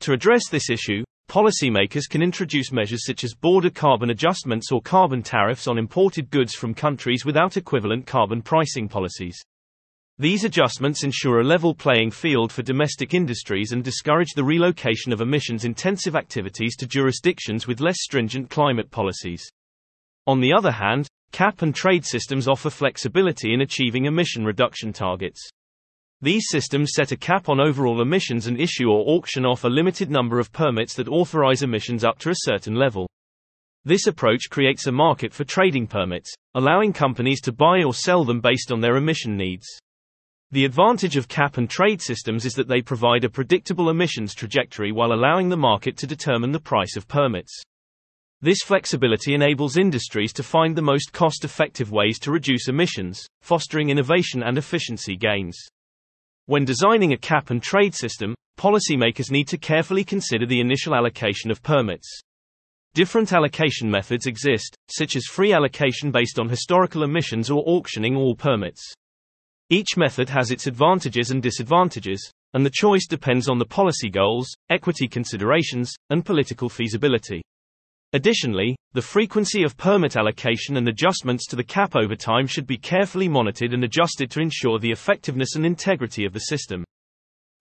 To address this issue, policymakers can introduce measures such as border carbon adjustments or carbon tariffs on imported goods from countries without equivalent carbon pricing policies. These adjustments ensure a level playing field for domestic industries and discourage the relocation of emissions-intensive activities to jurisdictions with less stringent climate policies. On the other hand, cap and trade systems offer flexibility in achieving emission reduction targets. These systems set a cap on overall emissions and issue or auction off a limited number of permits that authorize emissions up to a certain level. This approach creates a market for trading permits, allowing companies to buy or sell them based on their emission needs. The advantage of cap and trade systems is that they provide a predictable emissions trajectory while allowing the market to determine the price of permits. This flexibility enables industries to find the most cost-effective ways to reduce emissions, fostering innovation and efficiency gains. When designing a cap and trade system, policymakers need to carefully consider the initial allocation of permits. Different allocation methods exist, such as free allocation based on historical emissions or auctioning all permits. Each method has its advantages and disadvantages, and the choice depends on the policy goals, equity considerations, and political feasibility. Additionally, the frequency of permit allocation and adjustments to the cap over time should be carefully monitored and adjusted to ensure the effectiveness and integrity of the system.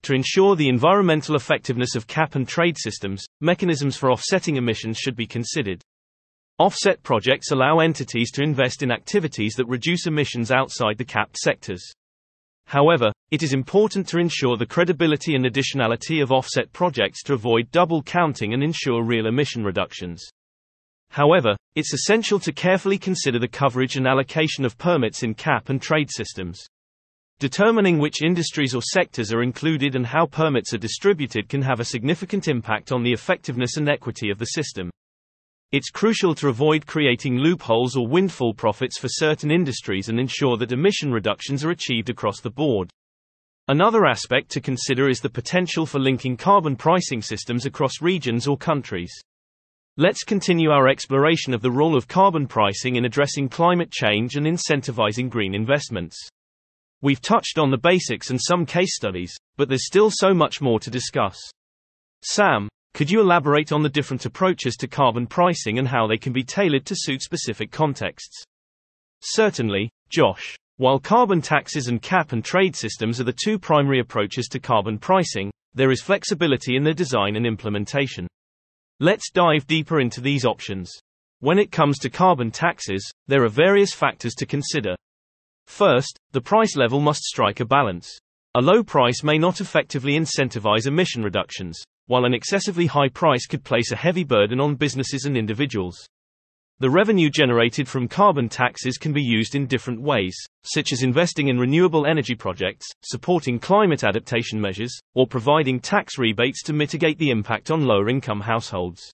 To ensure the environmental effectiveness of cap and trade systems, mechanisms for offsetting emissions should be considered. Offset projects allow entities to invest in activities that reduce emissions outside the capped sectors. However, it is important to ensure the credibility and additionality of offset projects to avoid double counting and ensure real emission reductions. However, it's essential to carefully consider the coverage and allocation of permits in cap and trade systems. Determining which industries or sectors are included and how permits are distributed can have a significant impact on the effectiveness and equity of the system. It's crucial to avoid creating loopholes or windfall profits for certain industries and ensure that emission reductions are achieved across the board. Another aspect to consider is the potential for linking carbon pricing systems across regions or countries. Let's continue our exploration of the role of carbon pricing in addressing climate change and incentivizing green investments. We've touched on the basics and some case studies, but there's still so much more to discuss. Sam, could you elaborate on the different approaches to carbon pricing and how they can be tailored to suit specific contexts? Certainly, Josh. While carbon taxes and cap and trade systems are the two primary approaches to carbon pricing, there is flexibility in their design and implementation. Let's dive deeper into these options. When it comes to carbon taxes, there are various factors to consider. First, the price level must strike a balance. A low price may not effectively incentivize emission reductions, while an excessively high price could place a heavy burden on businesses and individuals. The revenue generated from carbon taxes can be used in different ways, such as investing in renewable energy projects, supporting climate adaptation measures, or providing tax rebates to mitigate the impact on lower-income households.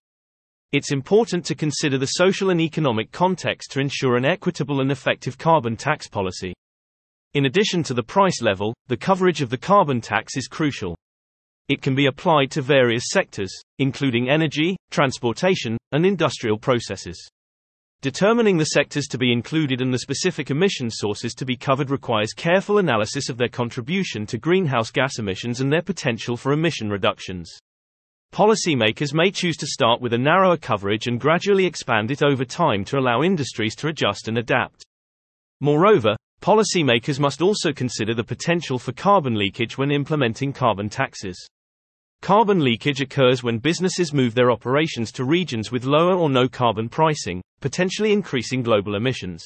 It's important to consider the social and economic context to ensure an equitable and effective carbon tax policy. In addition to the price level, the coverage of the carbon tax is crucial. It can be applied to various sectors, including energy, transportation, and industrial processes. Determining the sectors to be included and the specific emission sources to be covered requires careful analysis of their contribution to greenhouse gas emissions and their potential for emission reductions. Policymakers may choose to start with a narrower coverage and gradually expand it over time to allow industries to adjust and adapt. Moreover, policymakers must also consider the potential for carbon leakage when implementing carbon taxes. Carbon leakage occurs when businesses move their operations to regions with lower or no carbon pricing, potentially increasing global emissions.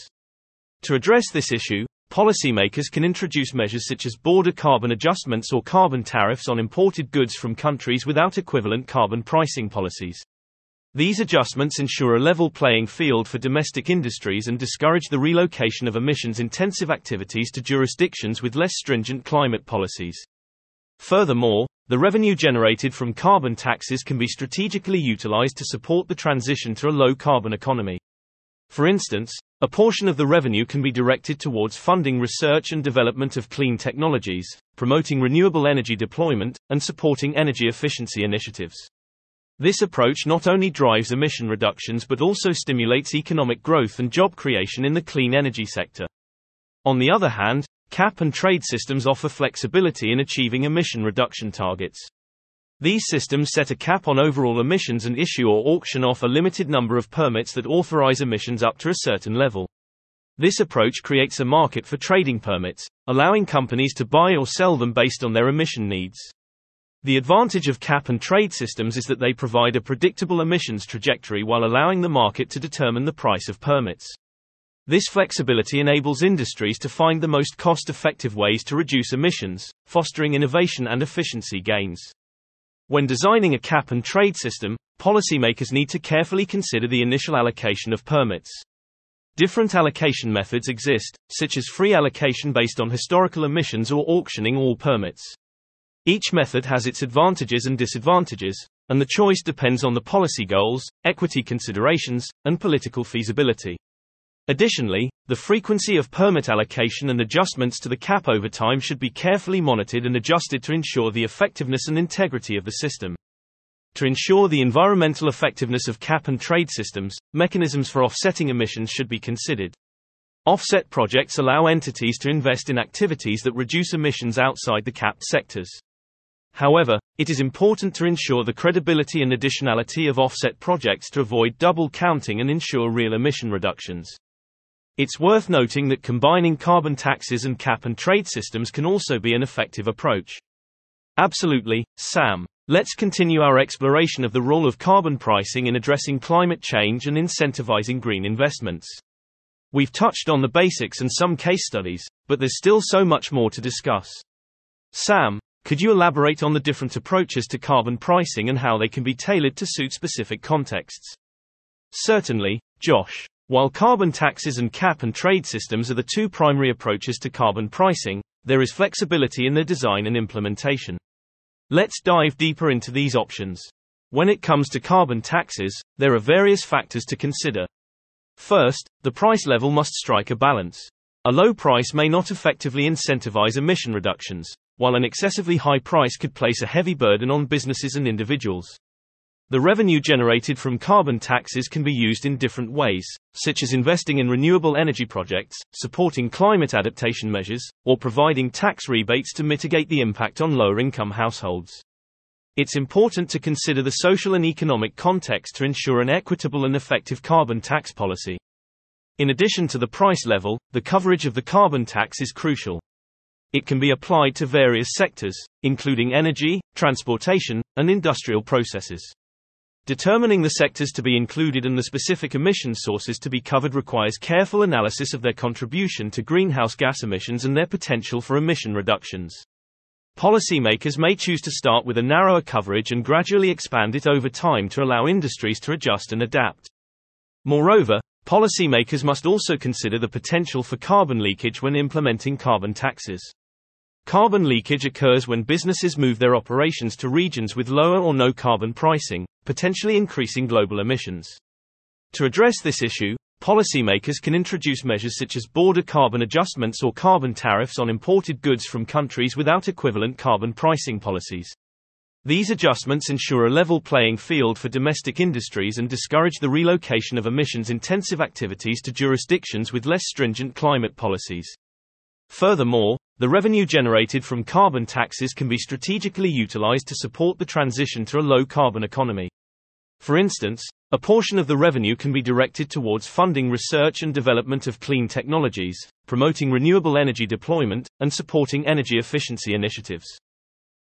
To address this issue, policymakers can introduce measures such as border carbon adjustments or carbon tariffs on imported goods from countries without equivalent carbon pricing policies. These adjustments ensure a level playing field for domestic industries and discourage the relocation of emissions-intensive activities to jurisdictions with less stringent climate policies. Furthermore, the revenue generated from carbon taxes can be strategically utilized to support the transition to a low-carbon economy. For instance, a portion of the revenue can be directed towards funding research and development of clean technologies, promoting renewable energy deployment, and supporting energy efficiency initiatives. This approach not only drives emission reductions but also stimulates economic growth and job creation in the clean energy sector. On the other hand, cap and trade systems offer flexibility in achieving emission reduction targets. These systems set a cap on overall emissions and issue or auction off a limited number of permits that authorize emissions up to a certain level. This approach creates a market for trading permits, allowing companies to buy or sell them based on their emission needs. The advantage of cap and trade systems is that they provide a predictable emissions trajectory while allowing the market to determine the price of permits. This flexibility enables industries to find the most cost-effective ways to reduce emissions, fostering innovation and efficiency gains. When designing a cap and trade system, policymakers need to carefully consider the initial allocation of permits. Different allocation methods exist, such as free allocation based on historical emissions or auctioning all permits. Each method has its advantages and disadvantages, and the choice depends on the policy goals, equity considerations, and political feasibility. Additionally, the frequency of permit allocation and adjustments to the cap over time should be carefully monitored and adjusted to ensure the effectiveness and integrity of the system. To ensure the environmental effectiveness of cap and trade systems, mechanisms for offsetting emissions should be considered. Offset projects allow entities to invest in activities that reduce emissions outside the capped sectors. However, it is important to ensure the credibility and additionality of offset projects to avoid double counting and ensure real emission reductions. It's worth noting that combining carbon taxes and cap and trade systems can also be an effective approach. Absolutely, Sam. Let's continue our exploration of the role of carbon pricing in addressing climate change and incentivizing green investments. We've touched on the basics and some case studies, but there's still so much more to discuss. Sam, could you elaborate on the different approaches to carbon pricing and how they can be tailored to suit specific contexts? Certainly, Josh. While carbon taxes and cap and trade systems are the two primary approaches to carbon pricing, there is flexibility in their design and implementation. Let's dive deeper into these options. When it comes to carbon taxes, there are various factors to consider. First, the price level must strike a balance. A low price may not effectively incentivize emission reductions, while an excessively high price could place a heavy burden on businesses and individuals. The revenue generated from carbon taxes can be used in different ways, such as investing in renewable energy projects, supporting climate adaptation measures, or providing tax rebates to mitigate the impact on lower-income households. It's important to consider the social and economic context to ensure an equitable and effective carbon tax policy. In addition to the price level, the coverage of the carbon tax is crucial. It can be applied to various sectors, including energy, transportation, and industrial processes. Determining the sectors to be included and the specific emission sources to be covered requires careful analysis of their contribution to greenhouse gas emissions and their potential for emission reductions. Policymakers may choose to start with a narrower coverage and gradually expand it over time to allow industries to adjust and adapt. Moreover, policymakers must also consider the potential for carbon leakage when implementing carbon taxes. Carbon leakage occurs when businesses move their operations to regions with lower or no carbon pricing, potentially increasing global emissions. To address this issue, policymakers can introduce measures such as border carbon adjustments or carbon tariffs on imported goods from countries without equivalent carbon pricing policies. These adjustments ensure a level playing field for domestic industries and discourage the relocation of emissions-intensive activities to jurisdictions with less stringent climate policies. Furthermore, the revenue generated from carbon taxes can be strategically utilized to support the transition to a low-carbon economy. For instance, a portion of the revenue can be directed towards funding research and development of clean technologies, promoting renewable energy deployment, and supporting energy efficiency initiatives.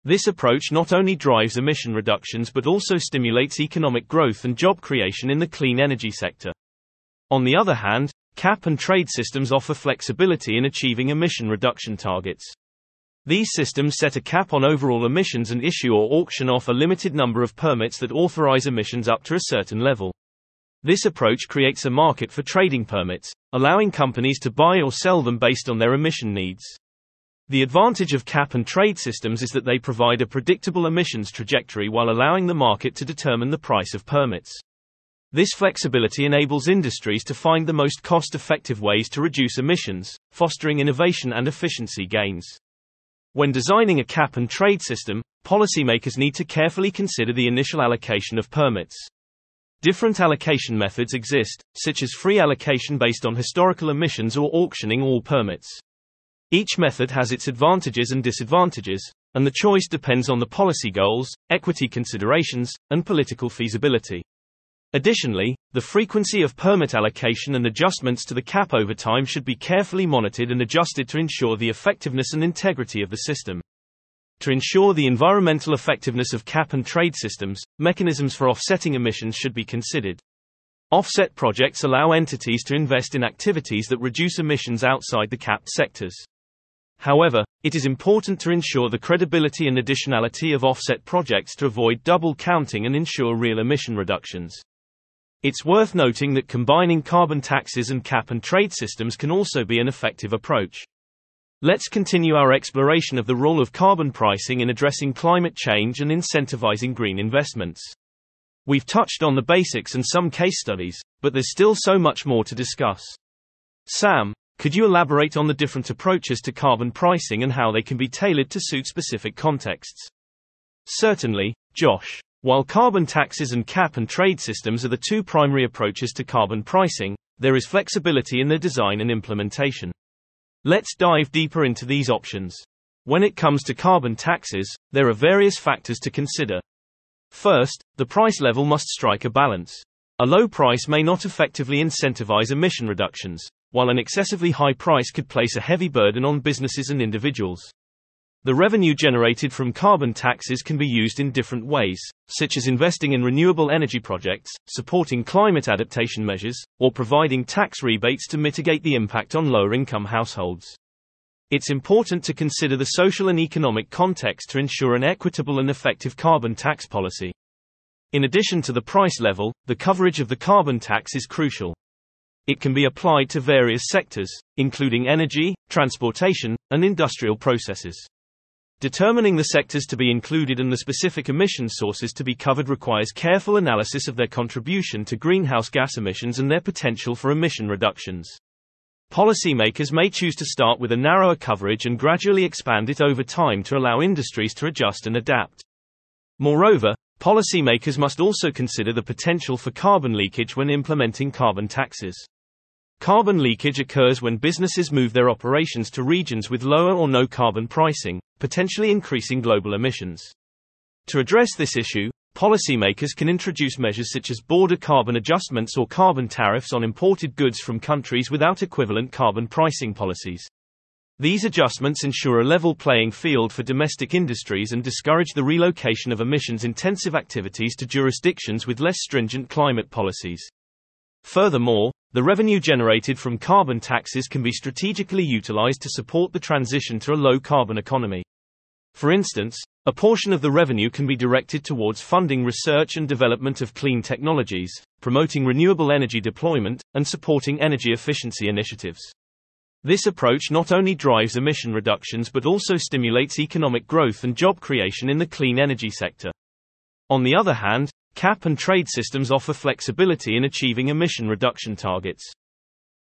This approach not only drives emission reductions but also stimulates economic growth and job creation in the clean energy sector. On the other hand, cap and trade systems offer flexibility in achieving emission reduction targets. These systems set a cap on overall emissions and issue or auction off a limited number of permits that authorize emissions up to a certain level. This approach creates a market for trading permits, allowing companies to buy or sell them based on their emission needs. The advantage of cap and trade systems is that they provide a predictable emissions trajectory while allowing the market to determine the price of permits. This flexibility enables industries to find the most cost-effective ways to reduce emissions, fostering innovation and efficiency gains. When designing a cap and trade system, policymakers need to carefully consider the initial allocation of permits. Different allocation methods exist, such as free allocation based on historical emissions or auctioning all permits. Each method has its advantages and disadvantages, and the choice depends on the policy goals, equity considerations, and political feasibility. Additionally, the frequency of permit allocation and adjustments to the cap over time should be carefully monitored and adjusted to ensure the effectiveness and integrity of the system. To ensure the environmental effectiveness of cap and trade systems, mechanisms for offsetting emissions should be considered. Offset projects allow entities to invest in activities that reduce emissions outside the capped sectors. However, it is important to ensure the credibility and additionality of offset projects to avoid double counting and ensure real emission reductions. It's worth noting that combining carbon taxes and cap and trade systems can also be an effective approach. Let's continue our exploration of the role of carbon pricing in addressing climate change and incentivizing green investments. We've touched on the basics and some case studies, but there's still so much more to discuss. Sam, could you elaborate on the different approaches to carbon pricing and how they can be tailored to suit specific contexts? Certainly, Josh. While carbon taxes and cap and trade systems are the two primary approaches to carbon pricing, there is flexibility in their design and implementation. Let's dive deeper into these options. When it comes to carbon taxes, there are various factors to consider. First, the price level must strike a balance. A low price may not effectively incentivize emission reductions, while an excessively high price could place a heavy burden on businesses and individuals. The revenue generated from carbon taxes can be used in different ways, such as investing in renewable energy projects, supporting climate adaptation measures, or providing tax rebates to mitigate the impact on lower-income households. It's important to consider the social and economic context to ensure an equitable and effective carbon tax policy. In addition to the price level, the coverage of the carbon tax is crucial. It can be applied to various sectors, including energy, transportation, and industrial processes. Determining the sectors to be included and the specific emission sources to be covered requires careful analysis of their contribution to greenhouse gas emissions and their potential for emission reductions. Policymakers may choose to start with a narrower coverage and gradually expand it over time to allow industries to adjust and adapt. Moreover, policymakers must also consider the potential for carbon leakage when implementing carbon taxes. Carbon leakage occurs when businesses move their operations to regions with lower or no carbon pricing, potentially increasing global emissions. To address this issue, policymakers can introduce measures such as border carbon adjustments or carbon tariffs on imported goods from countries without equivalent carbon pricing policies. These adjustments ensure a level playing field for domestic industries and discourage the relocation of emissions-intensive activities to jurisdictions with less stringent climate policies. Furthermore, the revenue generated from carbon taxes can be strategically utilized to support the transition to a low-carbon economy. For instance, a portion of the revenue can be directed towards funding research and development of clean technologies, promoting renewable energy deployment, and supporting energy efficiency initiatives. This approach not only drives emission reductions but also stimulates economic growth and job creation in the clean energy sector. On the other hand, cap and trade systems offer flexibility in achieving emission reduction targets.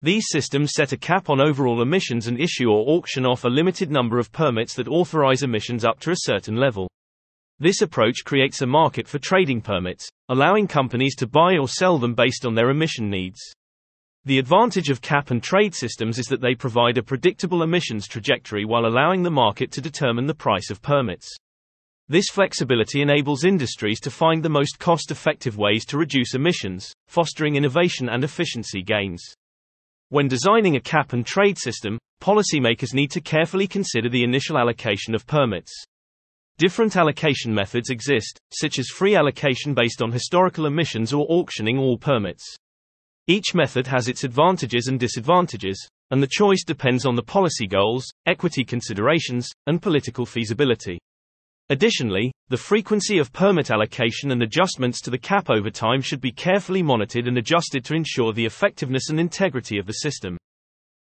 These systems set a cap on overall emissions and issue or auction off a limited number of permits that authorize emissions up to a certain level. This approach creates a market for trading permits, allowing companies to buy or sell them based on their emission needs. The advantage of cap and trade systems is that they provide a predictable emissions trajectory while allowing the market to determine the price of permits. This flexibility enables industries to find the most cost-effective ways to reduce emissions, fostering innovation and efficiency gains. When designing a cap and trade system, policymakers need to carefully consider the initial allocation of permits. Different allocation methods exist, such as free allocation based on historical emissions or auctioning all permits. Each method has its advantages and disadvantages, and the choice depends on the policy goals, equity considerations, and political feasibility. Additionally, the frequency of permit allocation and adjustments to the cap over time should be carefully monitored and adjusted to ensure the effectiveness and integrity of the system.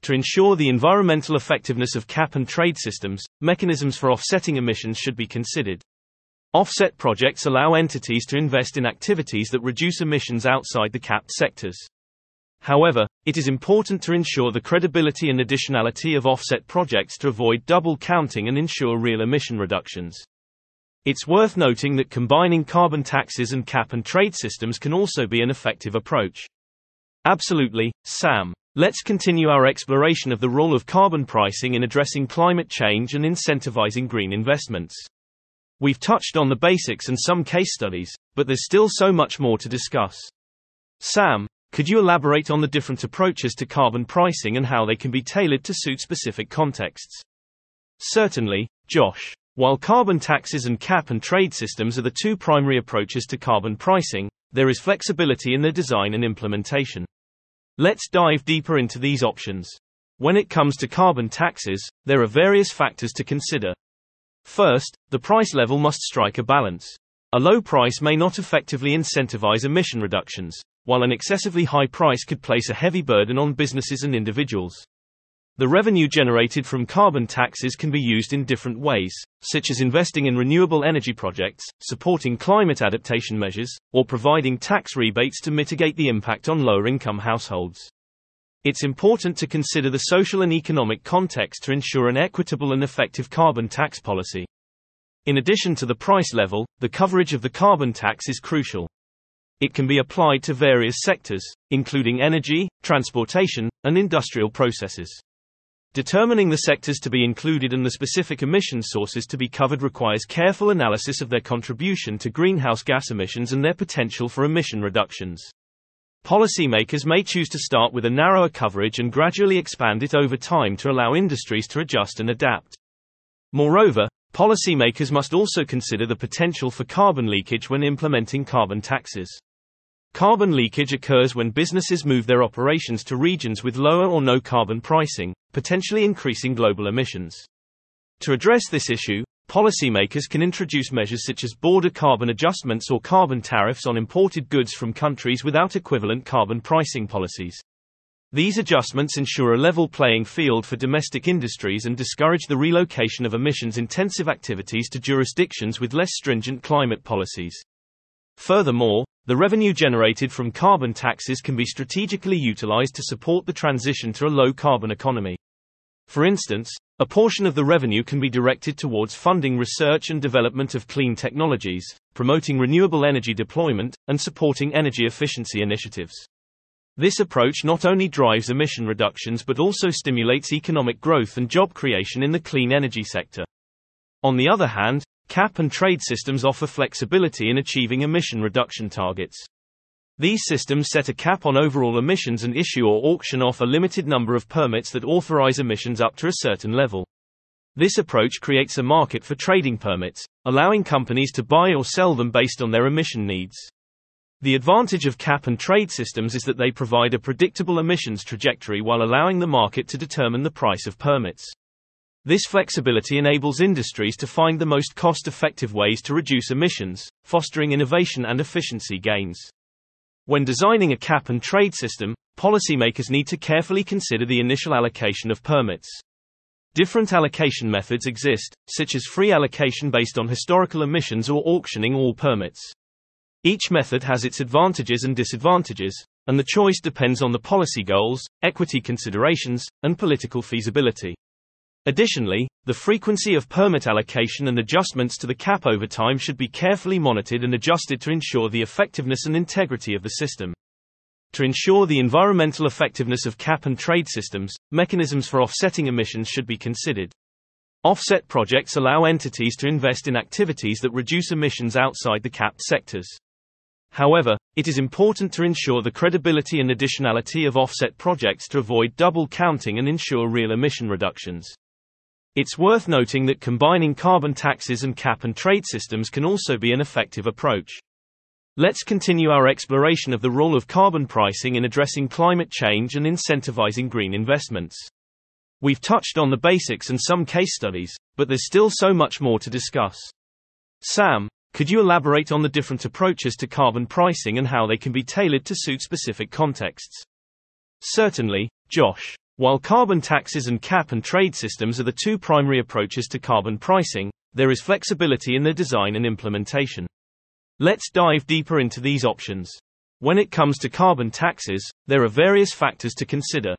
To ensure the environmental effectiveness of cap and trade systems, mechanisms for offsetting emissions should be considered. Offset projects allow entities to invest in activities that reduce emissions outside the capped sectors. However, it is important to ensure the credibility and additionality of offset projects to avoid double counting and ensure real emission reductions. It's worth noting that combining carbon taxes and cap and trade systems can also be an effective approach. Absolutely, Sam. Let's continue our exploration of the role of carbon pricing in addressing climate change and incentivizing green investments. We've touched on the basics and some case studies, but there's still so much more to discuss. Sam, could you elaborate on the different approaches to carbon pricing and how they can be tailored to suit specific contexts? Certainly, Josh. While carbon taxes and cap and trade systems are the two primary approaches to carbon pricing, there is flexibility in their design and implementation. Let's dive deeper into these options. When it comes to carbon taxes, there are various factors to consider. First, the price level must strike a balance. A low price may not effectively incentivize emission reductions, while an excessively high price could place a heavy burden on businesses and individuals. The revenue generated from carbon taxes can be used in different ways, such as investing in renewable energy projects, supporting climate adaptation measures, or providing tax rebates to mitigate the impact on lower-income households. It's important to consider the social and economic context to ensure an equitable and effective carbon tax policy. In addition to the price level, the coverage of the carbon tax is crucial. It can be applied to various sectors, including energy, transportation, and industrial processes. Determining the sectors to be included and the specific emission sources to be covered requires careful analysis of their contribution to greenhouse gas emissions and their potential for emission reductions. Policymakers may choose to start with a narrower coverage and gradually expand it over time to allow industries to adjust and adapt. Moreover, policymakers must also consider the potential for carbon leakage when implementing carbon taxes. Carbon leakage occurs when businesses move their operations to regions with lower or no carbon pricing, potentially increasing global emissions. To address this issue, policymakers can introduce measures such as border carbon adjustments or carbon tariffs on imported goods from countries without equivalent carbon pricing policies. These adjustments ensure a level playing field for domestic industries and discourage the relocation of emissions-intensive activities to jurisdictions with less stringent climate policies. Furthermore, the revenue generated from carbon taxes can be strategically utilized to support the transition to a low-carbon economy. For instance, a portion of the revenue can be directed towards funding research and development of clean technologies, promoting renewable energy deployment, and supporting energy efficiency initiatives. This approach not only drives emission reductions but also stimulates economic growth and job creation in the clean energy sector. On the other hand, cap and trade systems offer flexibility in achieving emission reduction targets. These systems set a cap on overall emissions and issue or auction off a limited number of permits that authorize emissions up to a certain level. This approach creates a market for trading permits, allowing companies to buy or sell them based on their emission needs. The advantage of cap and trade systems is that they provide a predictable emissions trajectory while allowing the market to determine the price of permits. This flexibility enables industries to find the most cost-effective ways to reduce emissions, fostering innovation and efficiency gains. When designing a cap-and-trade system, policymakers need to carefully consider the initial allocation of permits. Different allocation methods exist, such as free allocation based on historical emissions or auctioning all permits. Each method has its advantages and disadvantages, and the choice depends on the policy goals, equity considerations, and political feasibility. Additionally, the frequency of permit allocation and adjustments to the cap over time should be carefully monitored and adjusted to ensure the effectiveness and integrity of the system. To ensure the environmental effectiveness of cap and trade systems, mechanisms for offsetting emissions should be considered. Offset projects allow entities to invest in activities that reduce emissions outside the capped sectors. However, it is important to ensure the credibility and additionality of offset projects to avoid double counting and ensure real emission reductions. It's worth noting that combining carbon taxes and cap and trade systems can also be an effective approach. Let's continue our exploration of the role of carbon pricing in addressing climate change and incentivizing green investments. We've touched on the basics and some case studies, but there's still so much more to discuss. Sam, could you elaborate on the different approaches to carbon pricing and how they can be tailored to suit specific contexts? Certainly, Josh. While carbon taxes and cap and trade systems are the two primary approaches to carbon pricing, there is flexibility in their design and implementation. Let's dive deeper into these options. When it comes to carbon taxes, there are various factors to consider.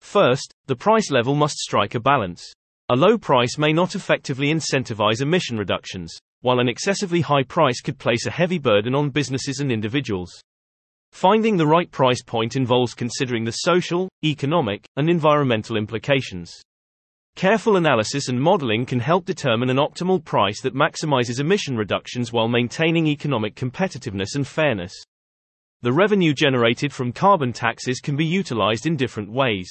First, the price level must strike a balance. A low price may not effectively incentivize emission reductions, while an excessively high price could place a heavy burden on businesses and individuals. Finding the right price point involves considering the social, economic, and environmental implications. Careful analysis and modeling can help determine an optimal price that maximizes emission reductions while maintaining economic competitiveness and fairness. The revenue generated from carbon taxes can be utilized in different ways.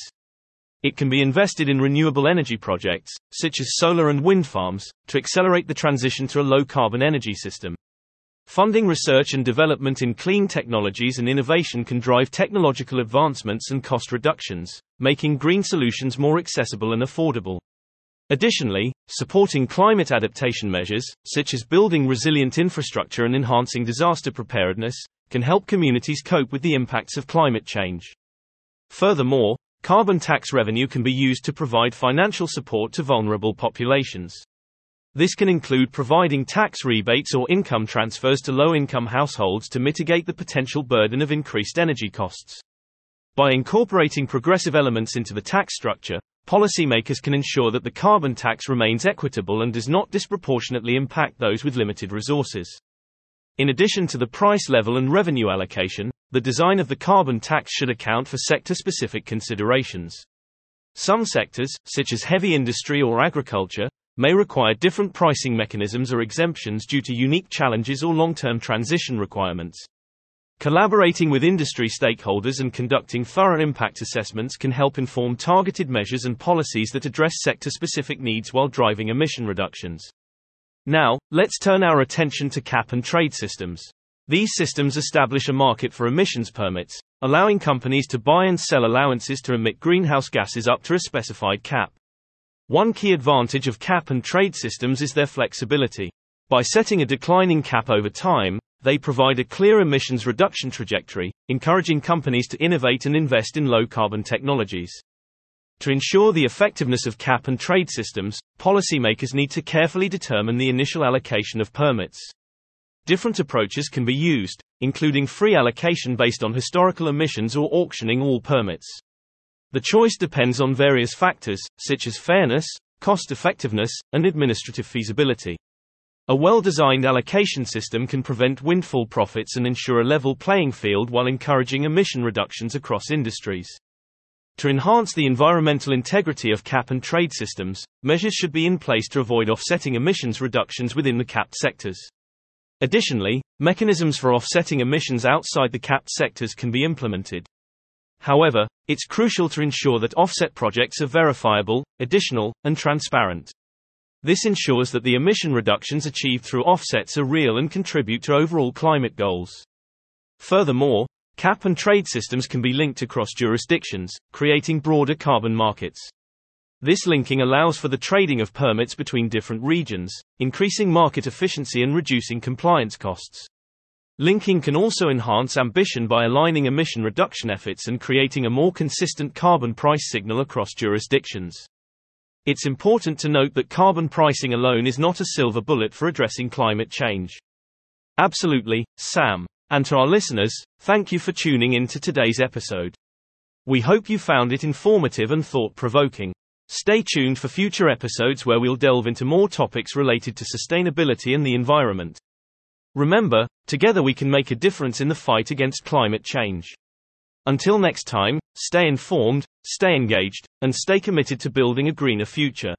It can be invested in renewable energy projects, such as solar and wind farms, to accelerate the transition to a low-carbon energy system. Funding research and development in clean technologies and innovation can drive technological advancements and cost reductions, making green solutions more accessible and affordable. Additionally, supporting climate adaptation measures, such as building resilient infrastructure and enhancing disaster preparedness, can help communities cope with the impacts of climate change. Furthermore, carbon tax revenue can be used to provide financial support to vulnerable populations. This can include providing tax rebates or income transfers to low-income households to mitigate the potential burden of increased energy costs. By incorporating progressive elements into the tax structure, policymakers can ensure that the carbon tax remains equitable and does not disproportionately impact those with limited resources. In addition to the price level and revenue allocation, the design of the carbon tax should account for sector-specific considerations. Some sectors, such as heavy industry or agriculture, may require different pricing mechanisms or exemptions due to unique challenges or long-term transition requirements. Collaborating with industry stakeholders and conducting thorough impact assessments can help inform targeted measures and policies that address sector-specific needs while driving emission reductions. Now, let's turn our attention to cap and trade systems. These systems establish a market for emissions permits, allowing companies to buy and sell allowances to emit greenhouse gases up to a specified cap. One key advantage of cap and trade systems is their flexibility. By setting a declining cap over time, they provide a clear emissions reduction trajectory, encouraging companies to innovate and invest in low-carbon technologies. To ensure the effectiveness of cap and trade systems, policymakers need to carefully determine the initial allocation of permits. Different approaches can be used, including free allocation based on historical emissions or auctioning all permits. The choice depends on various factors, such as fairness, cost-effectiveness, and administrative feasibility. A well-designed allocation system can prevent windfall profits and ensure a level playing field while encouraging emission reductions across industries. To enhance the environmental integrity of cap and trade systems, measures should be in place to avoid offsetting emissions reductions within the capped sectors. Additionally, mechanisms for offsetting emissions outside the capped sectors can be implemented. However, it's crucial to ensure that offset projects are verifiable, additional, and transparent. This ensures that the emission reductions achieved through offsets are real and contribute to overall climate goals. Furthermore, cap and trade systems can be linked across jurisdictions, creating broader carbon markets. This linking allows for the trading of permits between different regions, increasing market efficiency and reducing compliance costs. Linking can also enhance ambition by aligning emission reduction efforts and creating a more consistent carbon price signal across jurisdictions. It's important to note that carbon pricing alone is not a silver bullet for addressing climate change. Absolutely, Sam. And to our listeners, thank you for tuning in to today's episode. We hope you found it informative and thought-provoking. Stay tuned for future episodes where we'll delve into more topics related to sustainability and the environment. Remember, together we can make a difference in the fight against climate change. Until next time, stay informed, stay engaged, and stay committed to building a greener future.